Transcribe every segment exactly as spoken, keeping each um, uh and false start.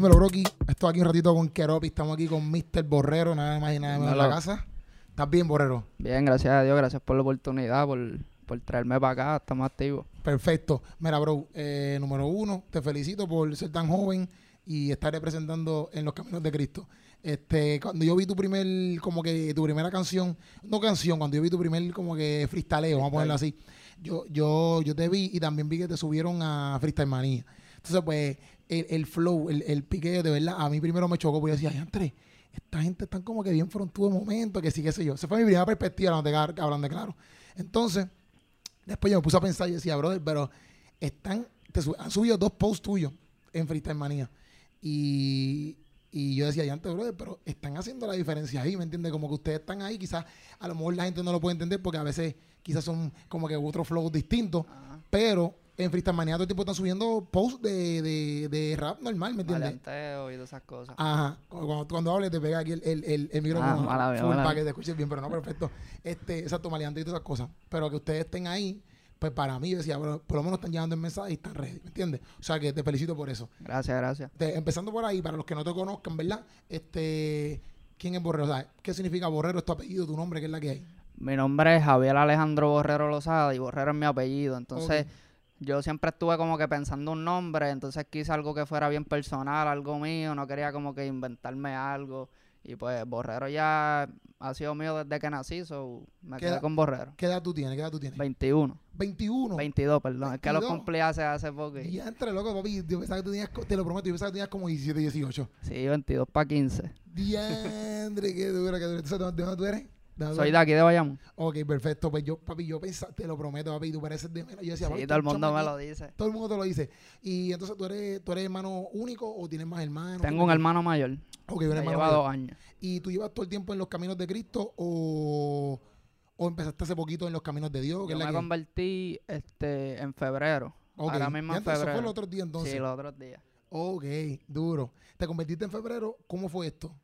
Dímelo, Brocky. Estoy aquí un ratito con Keropi. Estamos aquí con míster Borrero, nada más y nada menos en la casa. ¿Estás bien, Borrero? Bien, gracias a Dios. Gracias por la oportunidad, por, por traerme para acá. Estamos activos. Perfecto. Mira, bro, eh, número uno, te felicito por ser tan joven y estar representando en los caminos de Cristo. Este, cuando yo vi tu primer, como que tu primera canción, no canción, cuando yo vi tu primer como que freestaleo, vamos a ponerlo así, yo, yo, yo te vi y también vi que te subieron a Freestyle Manía. Entonces, pues, el, el flow, el, el piqueo, de verdad, a mí primero me chocó, porque yo decía, ay, Andrés, esta gente está como que bien frontudo de momento, que sí, qué sé yo. Esa fue mi primera perspectiva, no te hablan de claro. Entonces, después yo me puse a pensar y decía, brother, pero están, te sub, han subido dos posts tuyos en Freestyle Manía. Y, y yo decía, ay, Andrés, brother, pero están haciendo la diferencia ahí, ¿me entiendes? Como que ustedes están ahí, quizás a lo mejor la gente no lo puede entender, porque a veces quizás son como que otros flows distintos, ajá, pero en Freestyle Manía todo el tiempo están subiendo posts de, de, de rap normal, ¿me entiendes? Maleanteo y todas esas cosas. Ajá. Cuando, cuando hables te pega aquí el, el, el, el micrófono ah, full para que te escuches bien, pero no, perfecto. Este, exacto, maleanteo y todas esas cosas. Pero que ustedes estén ahí, pues para mí, yo decía, pero por lo menos están llevando el mensaje y están ready, ¿me entiendes? O sea, que te felicito por eso. Gracias, gracias. Este, empezando por ahí, para los que no te conozcan, ¿verdad? Este, ¿quién es Borrero? O sea, ¿qué significa Borrero? ¿Es tu apellido, tu nombre? ¿Qué es la que hay? Mi nombre es Javier Alejandro Borrero Lozada y Borrero es mi apellido, entonces... Okay. Yo siempre estuve como que pensando un nombre, entonces quise algo que fuera bien personal, algo mío, no quería como que inventarme algo. Y pues Borrero ya ha sido mío desde que nací, so me quedé edad, con Borrero. ¿Qué edad tú tienes? ¿Qué edad tú tienes? veintiuno. ¿veintiuno? veintidós, perdón. veintidós. Es que lo cumplí hace, hace poco. Y ya entre, loco, papi, yo pensaba que tú tenías, te lo prometo, yo pensaba que tenías como diecisiete, dieciocho. Sí, veintidós para quince. Diandre, qué dura, qué dura. ¿De dónde tú eres? De Soy de aquí de Bayamón. Ok, perfecto. Pues yo, papi, yo pensaba, te lo prometo, papi, tú pareces de menos. Yo decía, sí, papi, todo el mundo me lo dice. Todo el mundo te lo dice. Y entonces, ¿tú eres, tú eres hermano único o tienes más hermanos? Tengo un hermano mayor. Ok, un hermano mayor. Lleva dos años. ¿Y tú llevas todo el tiempo en los caminos de Cristo o, o empezaste hace poquito en los caminos de Dios? Yo me convertí este, en febrero. Okay. Ahora mismo en febrero. ¿Eso fue los otros días entonces? Sí, los otros días. Ok, duro. ¿Te convertiste en febrero? ¿Cómo fue esto?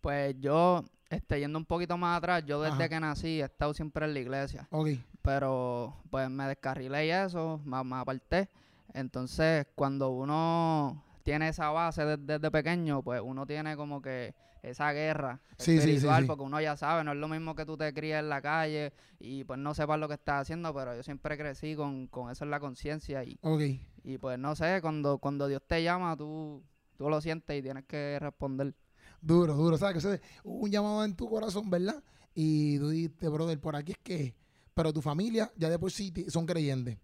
Pues yo... Este, yendo un poquito más atrás, yo desde ajá, que nací he estado siempre en la iglesia. Okay. Pero pues me descarrilé y eso, me, me aparté. Entonces, cuando uno tiene esa base desde, desde pequeño, pues uno tiene como que esa guerra sí, espiritual, sí, sí, sí, porque uno ya sabe, no es lo mismo que tú te críes en la calle y pues no sepas lo que estás haciendo, pero yo siempre crecí con, con eso en la conciencia. Y, okay, y pues no sé, cuando, cuando Dios te llama, tú, tú lo sientes y tienes que responder. Duro, duro, ¿sabes? Que o sea, hubo un llamado en tu corazón, ¿verdad? Y tú dijiste, brother, por aquí es que... Pero tu familia ya de por sí son creyentes.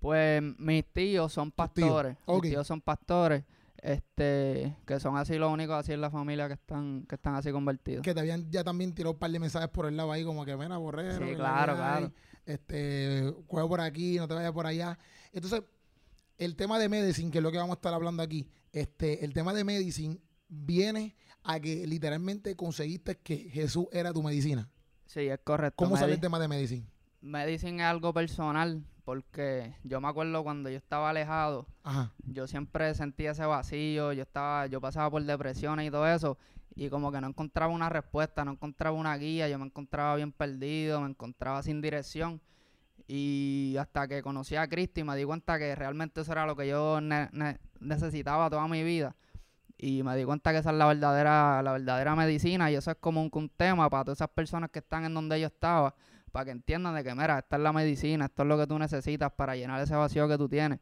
Pues mis tíos son pastores. Tío. Okay. Mis tíos son pastores, este, que son así los únicos así en la familia que están que están así convertidos. Que te habían ya también tirado un par de mensajes por el lado ahí, como que ven a Borrero. Sí, claro, claro. Ahí, este, juega por aquí, no te vayas por allá. Entonces, el tema de Medicine, que es lo que vamos a estar hablando aquí, este, el tema de Medicine viene... a que literalmente conseguiste que Jesús era tu medicina. Sí, es correcto. ¿Cómo salió el tema de Medicine? Medicine es algo personal, porque yo me acuerdo cuando yo estaba alejado, ajá, yo siempre sentía ese vacío, yo estaba, yo pasaba por depresiones y todo eso, y como que no encontraba una respuesta, no encontraba una guía, yo me encontraba bien perdido, me encontraba sin dirección, y hasta que conocí a Cristo y me di cuenta que realmente eso era lo que yo ne- ne- necesitaba toda mi vida. Y me di cuenta que esa es la verdadera, la verdadera medicina, y eso es como un, un tema para todas esas personas que están en donde yo estaba, para que entiendan de que, mira, esta es la medicina, esto es lo que tú necesitas para llenar ese vacío que tú tienes.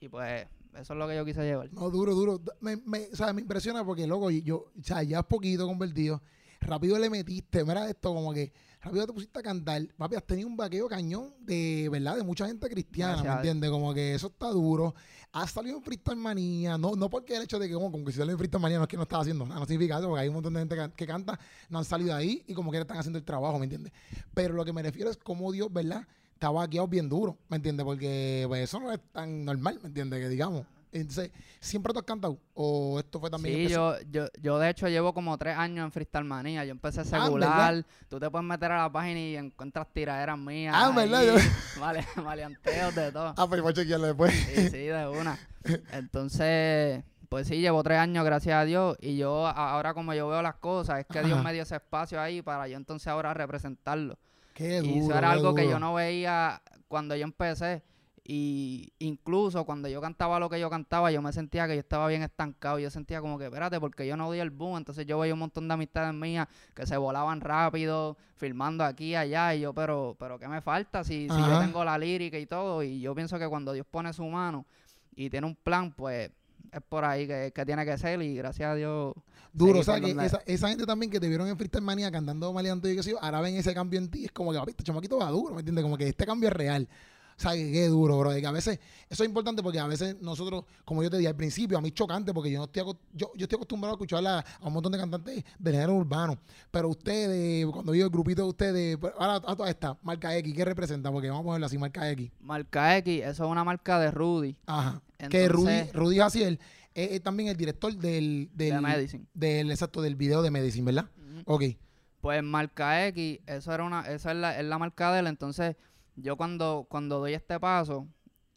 Y pues, eso es lo que yo quise llevar. No, duro, duro. Me, me, o sea, me impresiona porque, loco, yo, o sea, ya es poquito convertido, rápido le metiste, mira esto, como que rápido te pusiste a cantar. Papi, has tenido un vaqueo cañón de, ¿verdad? De mucha gente cristiana, gracias, ¿me entiendes? Como que eso está duro. Has salido en Freestyle Manía, no, no porque el hecho de que, como, como que si salió en Freestyle Manía no es que no estás haciendo nada, no significa eso, porque hay un montón de gente que, que canta, no han salido de ahí y como que están haciendo el trabajo, ¿me entiendes? Pero lo que me refiero es cómo Dios, ¿verdad? Te ha vaqueado bien duro, ¿me entiendes? Porque pues, eso no es tan normal, ¿me entiendes? Que digamos. Entonces, ¿siempre tú has cantado? ¿O esto fue también? Sí, yo, yo, yo de hecho llevo como tres años en Freestyle Manía. Yo empecé secular. Ah, tú te puedes meter a la página y encuentras tiraderas mías. Ah, ahí, ¿verdad? Yo... Vale, maleanteos de todo. Ah, pues voy a chequearlo después. Sí, sí, de una. Entonces, pues sí, llevo tres años, gracias a Dios. Y yo, ahora como yo veo las cosas, es que ajá, Dios me dio ese espacio ahí para yo entonces ahora representarlo. Qué duro, y eso era algo duro que yo no veía cuando yo empecé. Y incluso cuando yo cantaba lo que yo cantaba, yo me sentía que yo estaba bien estancado. Yo sentía como que, espérate, porque yo no doy el boom. Entonces yo veía un montón de amistades mías que se volaban rápido, filmando aquí y allá. Y yo, pero, pero ¿qué me falta? Si, si yo tengo la lírica y todo. Y yo pienso que cuando Dios pone su mano y tiene un plan, pues es por ahí que, que tiene que ser. Y gracias a Dios. Duro, o sea, que esa, esa gente también que te vieron en Freestyle Manía cantando maleante y que sí, ahora ven ese cambio en ti. Es como que, papito, chamaquito va duro, ¿me entiendes? Como que este cambio es real. O sea, qué duro, bro. Que a veces, eso es importante porque a veces nosotros, como yo te dije al principio, a mí es chocante porque yo no estoy, yo, yo estoy acostumbrado a escuchar a, a un montón de cantantes del género urbano. Pero ustedes, cuando digo el grupito de ustedes, ahora a toda esta, Marca X, ¿qué representa? Porque vamos a ponerlo así, Marca X. Marca X, eso es una marca de Rudy. Ajá. Entonces, que Rudy, Rudy Haciel es, es también el director del, del, de Medicine. Del, exacto, del video de Medicine, ¿verdad? Uh-huh. Ok. Pues Marca X, eso era una, esa es la, es la marca de él, entonces. Yo cuando, cuando doy este paso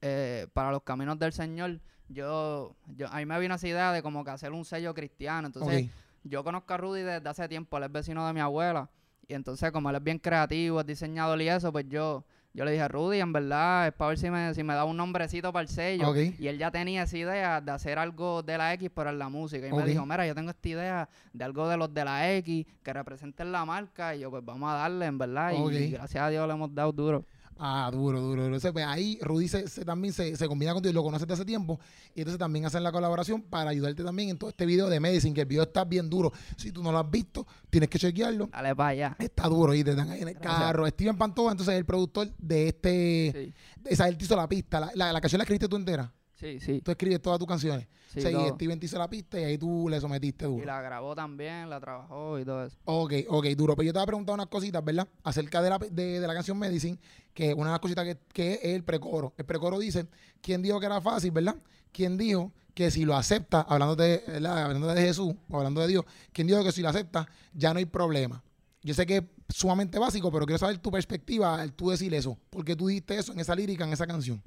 eh, para los caminos del Señor, yo, yo a mí me vino esa idea de como que hacer un sello cristiano. Entonces, okay. Yo conozco a Rudy desde hace tiempo, él es vecino de mi abuela. Y entonces, como él es bien creativo, es diseñador y eso, pues yo, yo le dije a Rudy, en verdad, es para ver si me, si me da un nombrecito para el sello. Okay. Y él ya tenía esa idea de hacer algo de la X, pero en la música. Y okay. Me dijo, mira, yo tengo esta idea de algo de los de la X que representen la marca. Y yo, pues vamos a darle, en verdad. Okay. Y, y gracias a Dios le hemos dado duro. Ah, duro, duro, duro. Entonces, pues ahí Rudy se, se, también se, se combina contigo, lo conoces de hace tiempo, y entonces también hacen la colaboración para ayudarte también en todo este video de Medicine, que el video está bien duro. Si tú no lo has visto, tienes que chequearlo. Dale para allá. Está duro, y te dan ahí en el carro. Steven Pantoja, entonces, es el productor de este... Sí. De, o sea, él te hizo la pista. La, la, la canción la escribiste tú entera. Sí, sí. Tú escribes todas tus canciones. Sí, o sea, y Steven te hizo la pista y ahí tú le sometiste duro. Y la grabó también, la trabajó y todo eso. Ok, ok, duro. Pero yo te voy a preguntar unas cositas, ¿verdad? Acerca de la, de, de la canción Medicine, que una de las cositas que, que es el precoro. El precoro dice, ¿quién dijo que era fácil, verdad? ¿Quién dijo que si lo acepta, hablando de, hablando de Jesús, o hablando de Dios, ¿quién dijo que si lo acepta ya no hay problema? Yo sé que es sumamente básico, pero quiero saber tu perspectiva al tú decir eso. ¿Por qué tú dijiste eso en esa lírica, en esa canción?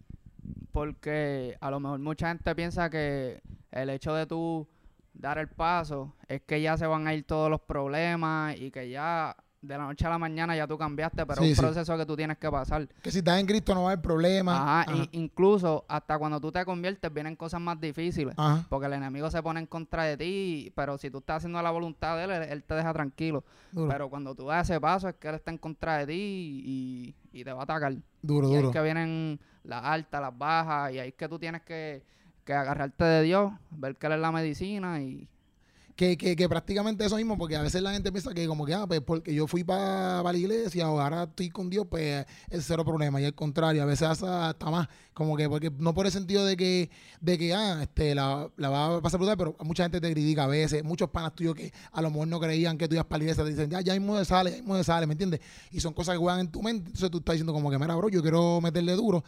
Porque a lo mejor mucha gente piensa que el hecho de tú dar el paso es que ya se van a ir todos los problemas y que ya de la noche a la mañana ya tú cambiaste, pero sí, es un proceso sí. que tú tienes que pasar. Que si estás en Cristo no va a haber problemas. Ajá, Ajá. Y incluso hasta cuando tú te conviertes vienen cosas más difíciles, Ajá. porque el enemigo se pone en contra de ti, pero si tú estás haciendo la voluntad de él, él, él te deja tranquilo. Duro. Pero cuando tú das ese paso es que él está en contra de ti y, y te va a atacar. Duro, y duro. Y es que vienen las altas, las bajas, y ahí es que tú tienes que, que agarrarte de Dios, ver que él es la medicina y... Que, que, que prácticamente eso mismo, porque a veces la gente piensa que como que, ah, pues porque yo fui para pa la iglesia o ahora estoy con Dios, pues es cero problema. Y al contrario, a veces hasta más, como que porque no por el sentido de que, de que ah, este, la, la va a pasar brutal, pero mucha gente te critica a veces. Muchos panas tuyos que a lo mejor no creían que tú ibas para la iglesia, te dicen, ya, ya mismo de sale, ya mismo de sale, ¿me entiendes? Y son cosas que juegan en tu mente, entonces tú estás diciendo como que, mira, bro, yo quiero meterle duro.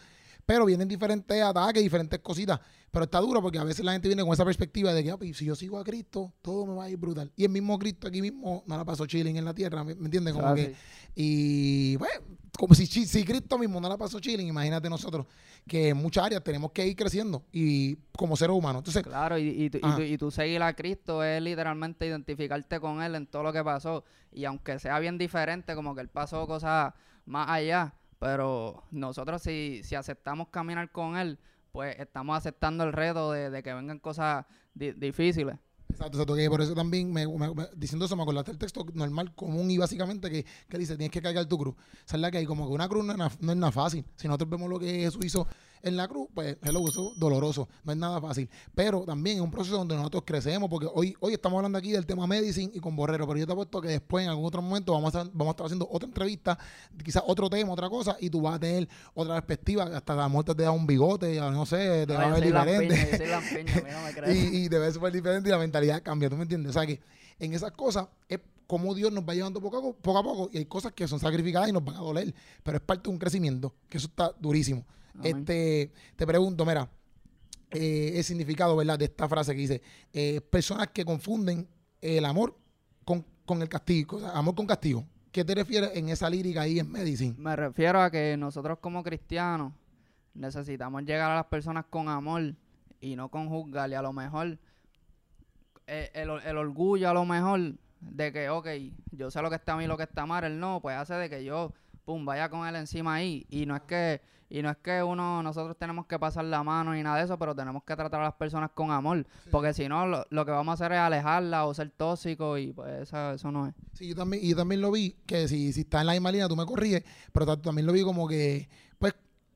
Pero vienen diferentes ataques, diferentes cositas. Pero está duro porque a veces la gente viene con esa perspectiva de que oh, si yo sigo a Cristo, todo me va a ir brutal. Y el mismo Cristo aquí mismo no la pasó chilling en la tierra, ¿me, ¿me entiendes? Como ah, que, sí. Y bueno, como si, si Cristo mismo no la pasó chilling, imagínate nosotros que en muchas áreas tenemos que ir creciendo y como seres humanos. Entonces, claro, y, y, tú, y, tú, y tú seguir a Cristo es literalmente identificarte con Él en todo lo que pasó. Y aunque sea bien diferente, como que Él pasó cosas más allá. Pero nosotros si, si aceptamos caminar con él, pues estamos aceptando el reto de, de que vengan cosas di difíciles. Exacto, exacto, que por eso también, me, me, me, diciendo eso, me acordaste el texto normal, común y básicamente que, que dice, tienes que cargar tu cruz. O sea, la que hay como que una cruz no es, na, no es nada fácil. Si nosotros vemos lo que Jesús hizo en la cruz, pues es lo que hizo doloroso, no es nada fácil. Pero también es un proceso donde nosotros crecemos, porque hoy, hoy estamos hablando aquí del tema Medicine y con Borrero, pero yo te apuesto que después, en algún otro momento, vamos a, vamos a estar haciendo otra entrevista, quizás otro tema, otra cosa, y tú vas a tener otra perspectiva, hasta la muerte te da un bigote, no sé, te no, va a ver diferente. Piña, piña, no me y, y te ves súper diferente y la mentalidad cambia, ¿tú me entiendes? O sea que en esas cosas es como Dios nos va llevando poco a poco, poco a poco y hay cosas que son sacrificadas y nos van a doler, pero es parte de un crecimiento, que eso está durísimo. Amén. Este, te pregunto, mira, eh, el significado, ¿verdad?, de esta frase que dice, eh, personas que confunden el amor con, con el castigo, o sea, amor con castigo. ¿Qué te refieres en esa lírica ahí en Medicine? Me refiero a que nosotros como cristianos necesitamos llegar a las personas con amor y no con juzgar, y a lo mejor... El, el orgullo a lo mejor de que, ok, yo sé lo que está a mí y lo que está mal, él no, pues hace de que yo pum, vaya con él encima ahí. Y no es que, y no es que uno, nosotros tenemos que pasar la mano ni nada de eso, pero tenemos que tratar a las personas con amor. Sí. Porque si no, lo, lo que vamos a hacer es alejarlas o ser tóxicos y pues eso, eso no es. Sí, yo también, yo también lo vi, que si, si está en la misma línea, tú me corriges, pero también lo vi como que, pues,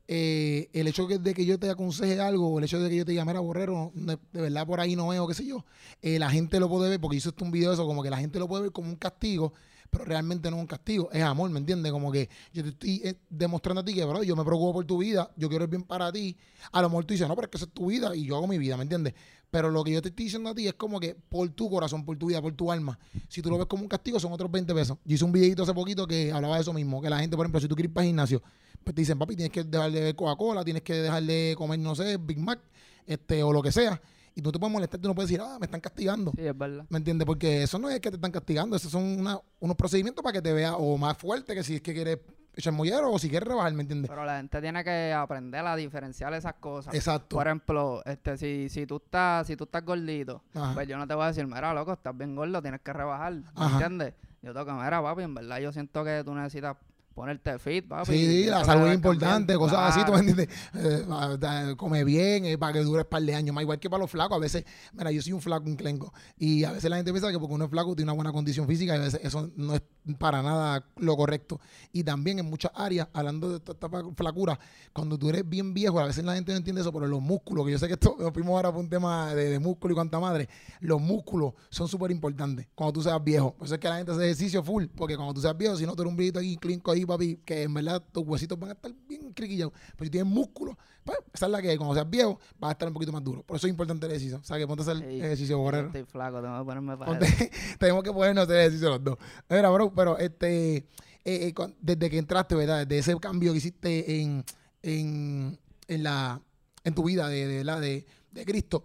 eh, el hecho que, de que yo te aconseje algo, o el hecho de que yo te llamara Borrero, no, de verdad por ahí no es, o qué sé yo, eh, la gente lo puede ver, porque hizo un video de eso, como que la gente lo puede ver como un castigo, pero realmente no es un castigo, es amor, ¿me entiendes? Como que yo te estoy eh, demostrando a ti que, bro, yo me preocupo por tu vida, yo quiero el bien para ti. A lo mejor tú dices, no, pero es que esa es tu vida y yo hago mi vida, ¿me entiendes? Pero lo que yo te estoy diciendo a ti es como que por tu corazón, por tu vida, por tu alma. Si tú lo ves como un castigo, son otros veinte pesos. Yo hice un videito hace poquito que hablaba de eso mismo, que la gente, por ejemplo, si tú quieres ir para el gimnasio, pues te dicen, papi, tienes que dejar de beber Coca-Cola, tienes que dejar de comer, no sé, Big Mac, este, o lo que sea. Y tú te puedes molestar, tú no puedes decir, ah, me están castigando. Sí, es verdad. ¿Me entiendes? Porque eso no es que te están castigando, esos son una, unos procedimientos para que te veas o más fuerte que si es que quieres echar mollero o si quieres rebajar, ¿me entiendes? Pero la gente tiene que aprender a diferenciar esas cosas. Exacto. Por ejemplo, este si, si tú estás si tú estás gordito, ajá, pues yo no te voy a decir, mira, loco, estás bien gordo, tienes que rebajar, ¿me ajá entiendes? Yo tengo que, mira, papi, en verdad yo siento que tú necesitas ponerte fit, papi. Sí, la salud es importante, cosas claro así, tú me entiendes. Eh, come bien, eh, para que dure un par de años más, igual que para los flacos. A veces, mira, yo soy un flaco, un clenco, y a veces la gente piensa que porque uno es flaco tiene una buena condición física, y a veces eso no es para nada lo correcto. Y también en muchas áreas, hablando de esta, esta flacura, cuando tú eres bien viejo, a veces la gente no entiende eso, pero los músculos, que yo sé que esto nos fuimos ahora por un tema de, de músculo y cuanta madre, los músculos son súper importantes cuando tú seas viejo. Por eso es que la gente hace ejercicio full, porque cuando tú seas viejo, si no, tú eres un brillito ahí, clinco ahí, papi, que en verdad tus huesitos van a estar bien criquillados, pero si tienes músculo, pues esa es la que cuando seas viejo vas a estar un poquito más duro. Por eso es importante el ejercicio, o sea que ponte a hacer sí, ejercicio, Borrero. Estoy flaco, tengo que ponerme para ponte, tenemos que ponernos a hacer ejercicio los dos. Mira, bro, pero este eh, eh, con, desde que entraste, ¿verdad? Desde ese cambio que hiciste en en, en la en tu vida de de, la, de de Cristo,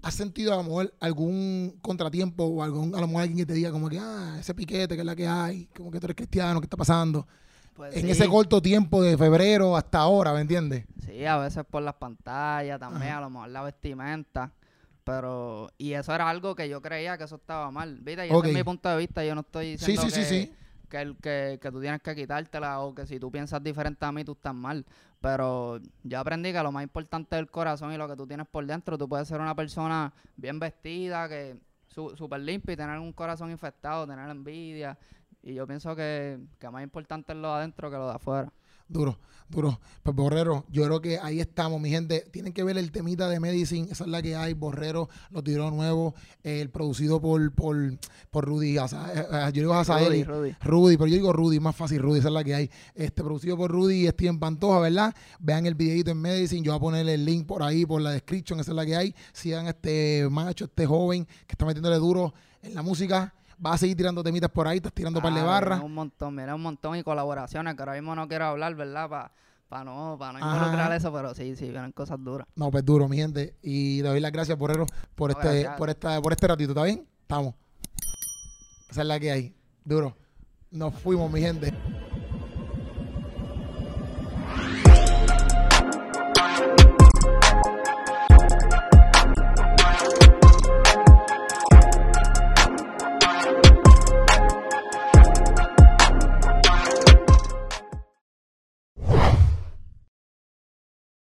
¿has sentido a lo mejor algún contratiempo o algún, a lo mejor alguien que te diga como que ah, ese piquete que es la que hay, como que tú eres cristiano, qué está pasando? Pues en sí, ese corto tiempo de febrero hasta ahora, ¿me entiendes? Sí, a veces por las pantallas también, ajá, a lo mejor la vestimenta, pero... Y eso era algo que yo creía que eso estaba mal, ¿viste? Y okay, ese es mi punto de vista, yo no estoy diciendo sí, sí, que, sí, sí, que, el, que, que tú tienes que quitártela o que si tú piensas diferente a mí, tú estás mal. Pero yo aprendí que lo más importante es el corazón y lo que tú tienes por dentro. Tú puedes ser una persona bien vestida, que súper limpia y tener un corazón infectado, tener envidia... Y yo pienso que, que más importante es lo de adentro que lo de afuera. Duro, duro. Pues Borrero, yo creo que ahí estamos, mi gente. Tienen que ver el temita de Medicine, esa es la que hay. Borrero lo tiró nuevo, eh, el producido por, por, por Rudy, o sea, eh, yo digo Haciel, Rudy, Rudy. Rudy, pero yo digo Rudy, más fácil Rudy, esa es la que hay. Este producido por Rudy y Steven Pantoja, ¿verdad? Vean el videito en Medicine, yo voy a poner el link por ahí, por la descripción, esa es la que hay. Sigan a este macho, este joven que está metiéndole duro en la música. Vas a seguir tirando temitas por ahí, estás tirando ah, par de barras. Un montón, mira, un montón y colaboraciones, que ahora mismo no quiero hablar, ¿verdad? Para pa no, pa no involucrar eso, pero sí, sí, vienen cosas duras. No, pues duro, mi gente. Y te doy las gracias, Borrero, por, no, este, gracias. por, esta, por este ratito, ¿está bien? Estamos. Esa es la que hay. Duro. Nos fuimos, mi gente.